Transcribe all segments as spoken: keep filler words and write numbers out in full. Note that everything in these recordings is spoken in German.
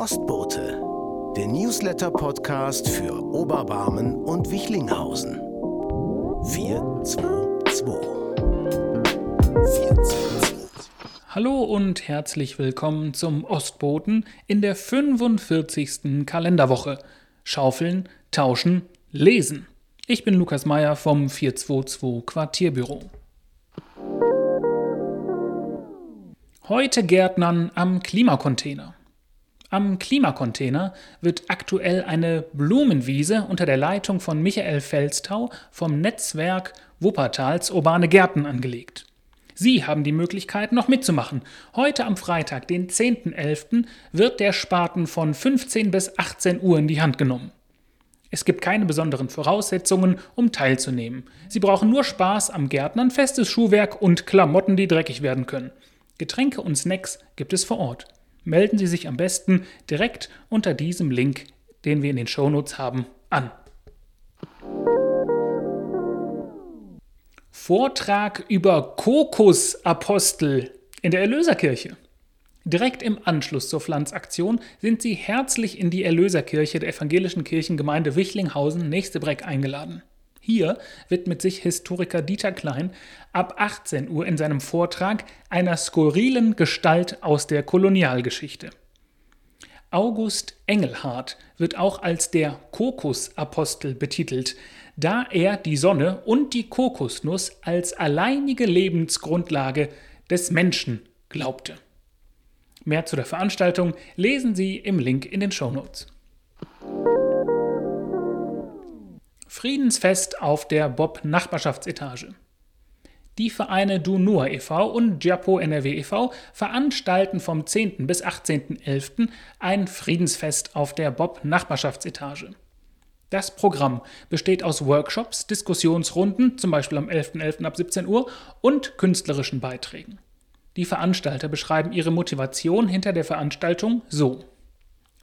Ostbote, der Newsletter-Podcast für Oberbarmen und Wichlinghausen. vier zwei zwei. Hallo und herzlich willkommen zum Ostboten in der fünfundvierzigsten Kalenderwoche. Schaufeln, tauschen, lesen. Ich bin Lukas Mayer vom vier zwei zwei Quartierbüro. Heute Gärtnern am Klimacontainer. Am Klimacontainer wird aktuell eine Blumenwiese unter der Leitung von Michael Felstau vom Netzwerk Wuppertals Urbane Gärten angelegt. Sie haben die Möglichkeit, noch mitzumachen. Heute am Freitag, den zehnten elften, wird der Spaten von fünfzehn bis achtzehn Uhr in die Hand genommen. Es gibt keine besonderen Voraussetzungen, um teilzunehmen. Sie brauchen nur Spaß am Gärtnern, festes Schuhwerk und Klamotten, die dreckig werden können. Getränke und Snacks gibt es vor Ort. Melden Sie sich am besten direkt unter diesem Link, den wir in den Shownotes haben, an. Vortrag über Kokosapostel in der Erlöserkirche. Direkt im Anschluss zur Pflanzaktion sind Sie herzlich in die Erlöserkirche der Evangelischen Kirchengemeinde Wichlinghausen-Nächstebreck eingeladen. Hier widmet sich Historiker Dieter Klein ab achtzehn Uhr in seinem Vortrag einer skurrilen Gestalt aus der Kolonialgeschichte. August Engelhardt wird auch als der Kokosapostel betitelt, da er die Sonne und die Kokosnuss als alleinige Lebensgrundlage des Menschen glaubte. Mehr zu der Veranstaltung lesen Sie im Link in den Shownotes. Friedensfest auf der Bob-Nachbarschaftsetage. Die Vereine Dunua e Fau und Japo En Er We e Fau veranstalten vom zehnten bis achtzehnten elften ein Friedensfest auf der Bob-Nachbarschaftsetage. Das Programm besteht aus Workshops, Diskussionsrunden, zum Beispiel am elften elften ab siebzehn Uhr, und künstlerischen Beiträgen. Die Veranstalter beschreiben ihre Motivation hinter der Veranstaltung so: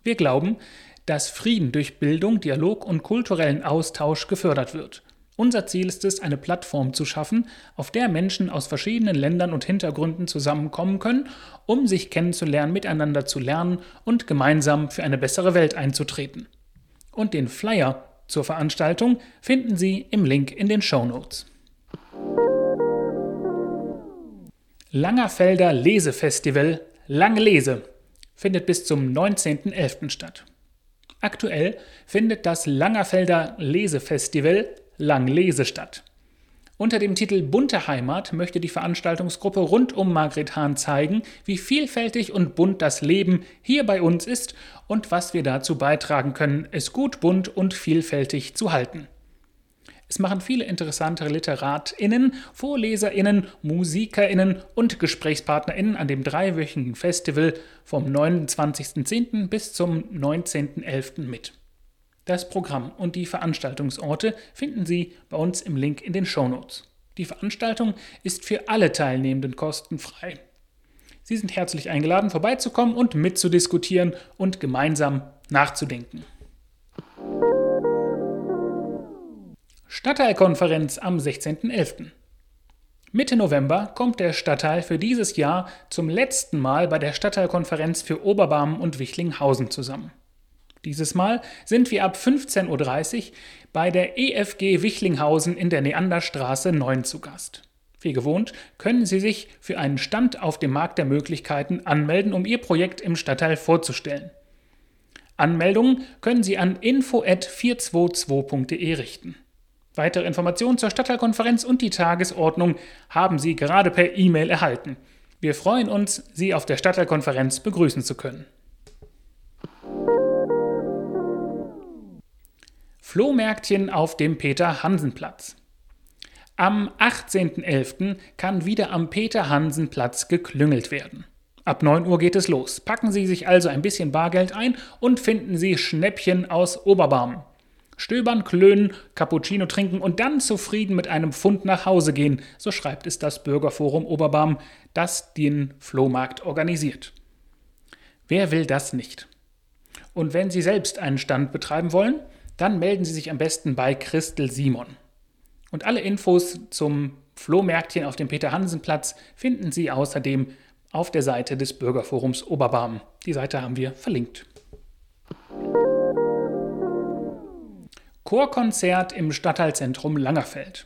Wir glauben, dass Frieden durch Bildung, Dialog und kulturellen Austausch gefördert wird. Unser Ziel ist es, eine Plattform zu schaffen, auf der Menschen aus verschiedenen Ländern und Hintergründen zusammenkommen können, um sich kennenzulernen, miteinander zu lernen und gemeinsam für eine bessere Welt einzutreten. Und den Flyer zur Veranstaltung finden Sie im Link in den Shownotes. Langerfelder Lesefestival Langlese findet bis zum neunzehnten elften statt. Aktuell findet das Langerfelder Lesefestival Langlese statt. Unter dem Titel Bunte Heimat möchte die Veranstaltungsgruppe rund um Margret Hahn zeigen, wie vielfältig und bunt das Leben hier bei uns ist und was wir dazu beitragen können, es gut, bunt und vielfältig zu halten. Es machen viele interessante LiteratInnen, VorleserInnen, MusikerInnen und GesprächspartnerInnen an dem dreiwöchigen Festival vom neunundzwanzigsten zehnten bis zum neunzehnten elften mit. Das Programm und die Veranstaltungsorte finden Sie bei uns im Link in den Shownotes. Die Veranstaltung ist für alle Teilnehmenden kostenfrei. Sie sind herzlich eingeladen, vorbeizukommen und mitzudiskutieren und gemeinsam nachzudenken. Stadtteilkonferenz am sechzehnten elften. Mitte November kommt der Stadtteil für dieses Jahr zum letzten Mal bei der Stadtteilkonferenz für Oberbarmen und Wichlinghausen zusammen. Dieses Mal sind wir ab fünfzehn Uhr dreißig bei der E Ef Ge Wichlinghausen in der Neanderstraße neun zu Gast. Wie gewohnt können Sie sich für einen Stand auf dem Markt der Möglichkeiten anmelden, um Ihr Projekt im Stadtteil vorzustellen. Anmeldungen können Sie an info at vier zwei zwei punkt de richten. Weitere Informationen zur Stadtteilkonferenz und die Tagesordnung haben Sie gerade per E-Mail erhalten. Wir freuen uns, Sie auf der Stadtteilkonferenz begrüßen zu können. Flohmärktchen auf dem Peter-Hansen-Platz. Am achtzehnten elften kann wieder am Peter-Hansen-Platz geklüngelt werden. Ab neun Uhr geht es los. Packen Sie sich also ein bisschen Bargeld ein und finden Sie Schnäppchen aus Oberbarmen. Stöbern, klönen, Cappuccino trinken und dann zufrieden mit einem Pfund nach Hause gehen, so schreibt es das Bürgerforum Oberbarm, das den Flohmarkt organisiert. Wer will das nicht? Und wenn Sie selbst einen Stand betreiben wollen, dann melden Sie sich am besten bei Christel Simon. Und alle Infos zum Flohmärktchen auf dem Peter-Hansen-Platz finden Sie außerdem auf der Seite des Bürgerforums Oberbarm. Die Seite haben wir verlinkt. Chorkonzert im Stadtteilzentrum Langerfeld.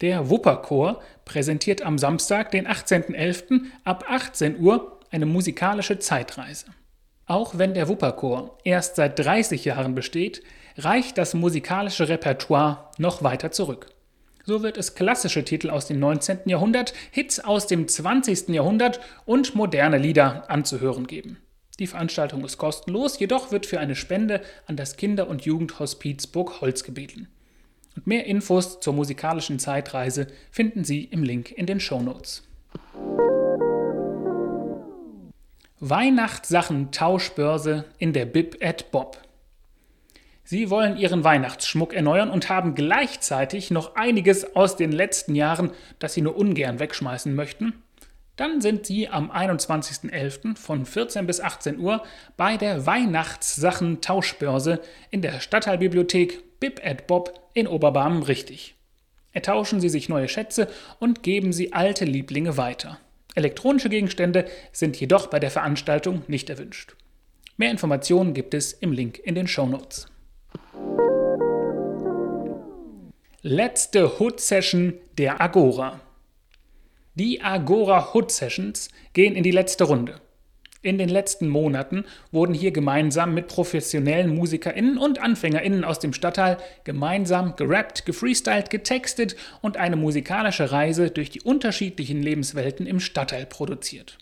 Der Wupperchor präsentiert am Samstag, den achtzehnten elften ab achtzehn Uhr eine musikalische Zeitreise. Auch wenn der Wupperchor erst seit dreißig Jahren besteht, reicht das musikalische Repertoire noch weiter zurück. So wird es klassische Titel aus dem neunzehnten Jahrhundert, Hits aus dem zwanzigsten Jahrhundert und moderne Lieder anzuhören geben. Die Veranstaltung ist kostenlos, jedoch wird für eine Spende an das Kinder- und Jugendhospiz Burg Holz gebeten. Und mehr Infos zur musikalischen Zeitreise finden Sie im Link in den Shownotes. Weihnachtssachen-Tauschbörse in der Bib at Bob. Sie wollen Ihren Weihnachtsschmuck erneuern und haben gleichzeitig noch einiges aus den letzten Jahren, das Sie nur ungern wegschmeißen möchten? Dann sind Sie am einundzwanzigsten elften von vierzehn bis achtzehn Uhr bei der Weihnachtssachen-Tauschbörse in der Stadtteilbibliothek Bib at Bob in Oberbarmen richtig. Ertauschen Sie sich neue Schätze und geben Sie alte Lieblinge weiter. Elektronische Gegenstände sind jedoch bei der Veranstaltung nicht erwünscht. Mehr Informationen gibt es im Link in den Shownotes. Letzte Hood-Session der Agora. Die Agora Hood Sessions gehen in die letzte Runde. In den letzten Monaten wurden hier gemeinsam mit professionellen MusikerInnen und AnfängerInnen aus dem Stadtteil gemeinsam gerappt, gefreestylt, getextet und eine musikalische Reise durch die unterschiedlichen Lebenswelten im Stadtteil produziert.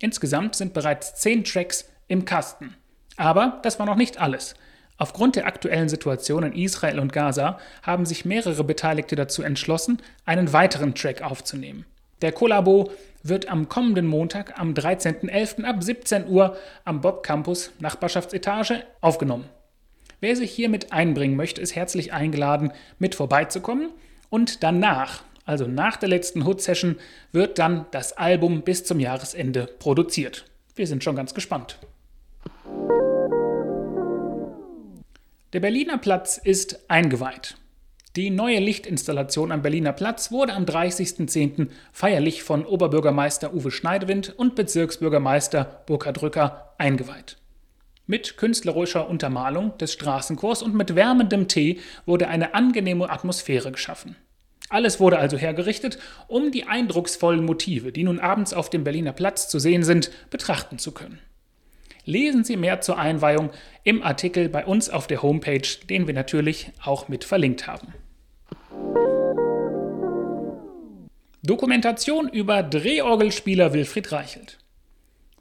Insgesamt sind bereits zehn Tracks im Kasten. Aber das war noch nicht alles. Aufgrund der aktuellen Situation in Israel und Gaza haben sich mehrere Beteiligte dazu entschlossen, einen weiteren Track aufzunehmen. Der Kollabo wird am kommenden Montag, am dreizehnten elften ab siebzehn Uhr am Bob-Nachbarschaftsetage aufgenommen. Wer sich hiermit einbringen möchte, ist herzlich eingeladen, mit vorbeizukommen. Und danach, also nach der letzten Hood-Session, wird dann das Album bis zum Jahresende produziert. Wir sind schon ganz gespannt. Der Berliner Platz ist eingeweiht. Die neue Lichtinstallation am Berliner Platz wurde am dreißigsten zehnten feierlich von Oberbürgermeister Uwe Schneidewind und Bezirksbürgermeister Burkhard Rücker eingeweiht. Mit künstlerischer Untermalung des Straßenchors und mit wärmendem Tee wurde eine angenehme Atmosphäre geschaffen. Alles wurde also hergerichtet, um die eindrucksvollen Motive, die nun abends auf dem Berliner Platz zu sehen sind, betrachten zu können. Lesen Sie mehr zur Einweihung im Artikel bei uns auf der Homepage, den wir natürlich auch mit verlinkt haben. Dokumentation über Drehorgelspieler Wilfried Reichelt.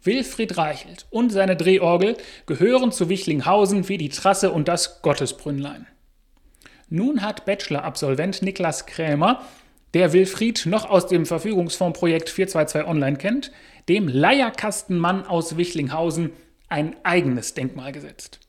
Wilfried Reichelt und seine Drehorgel gehören zu Wichlinghausen wie die Trasse und das Gottesbrünnlein. Nun hat Bachelor-Absolvent Niklas Krämer, der Wilfried noch aus dem Verfügungsfondsprojekt vier zwei zwei Online kennt, dem Leierkastenmann aus Wichlinghausen ein eigenes Denkmal gesetzt.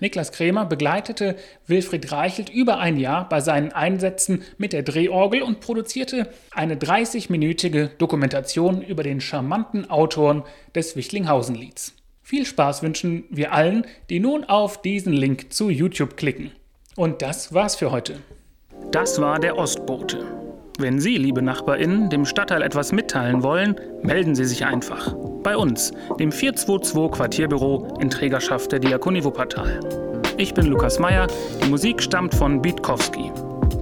Niklas Krämer begleitete Wilfried Reichelt über ein Jahr bei seinen Einsätzen mit der Drehorgel und produzierte eine dreißigminütige Dokumentation über den charmanten Autoren des Wichlinghausen-Lieds. Viel Spaß wünschen wir allen, die nun auf diesen Link zu YouTube klicken. Und das war's für heute. Das war der Ostbote. Wenn Sie, liebe NachbarInnen, dem Stadtteil etwas mitteilen wollen, melden Sie sich einfach. Bei uns, dem vier zwei zwei Quartierbüro in Trägerschaft der Diakonie Wuppertal. Ich bin Lukas Mayer, die Musik stammt von Bietkowski.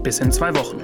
Bis in zwei Wochen.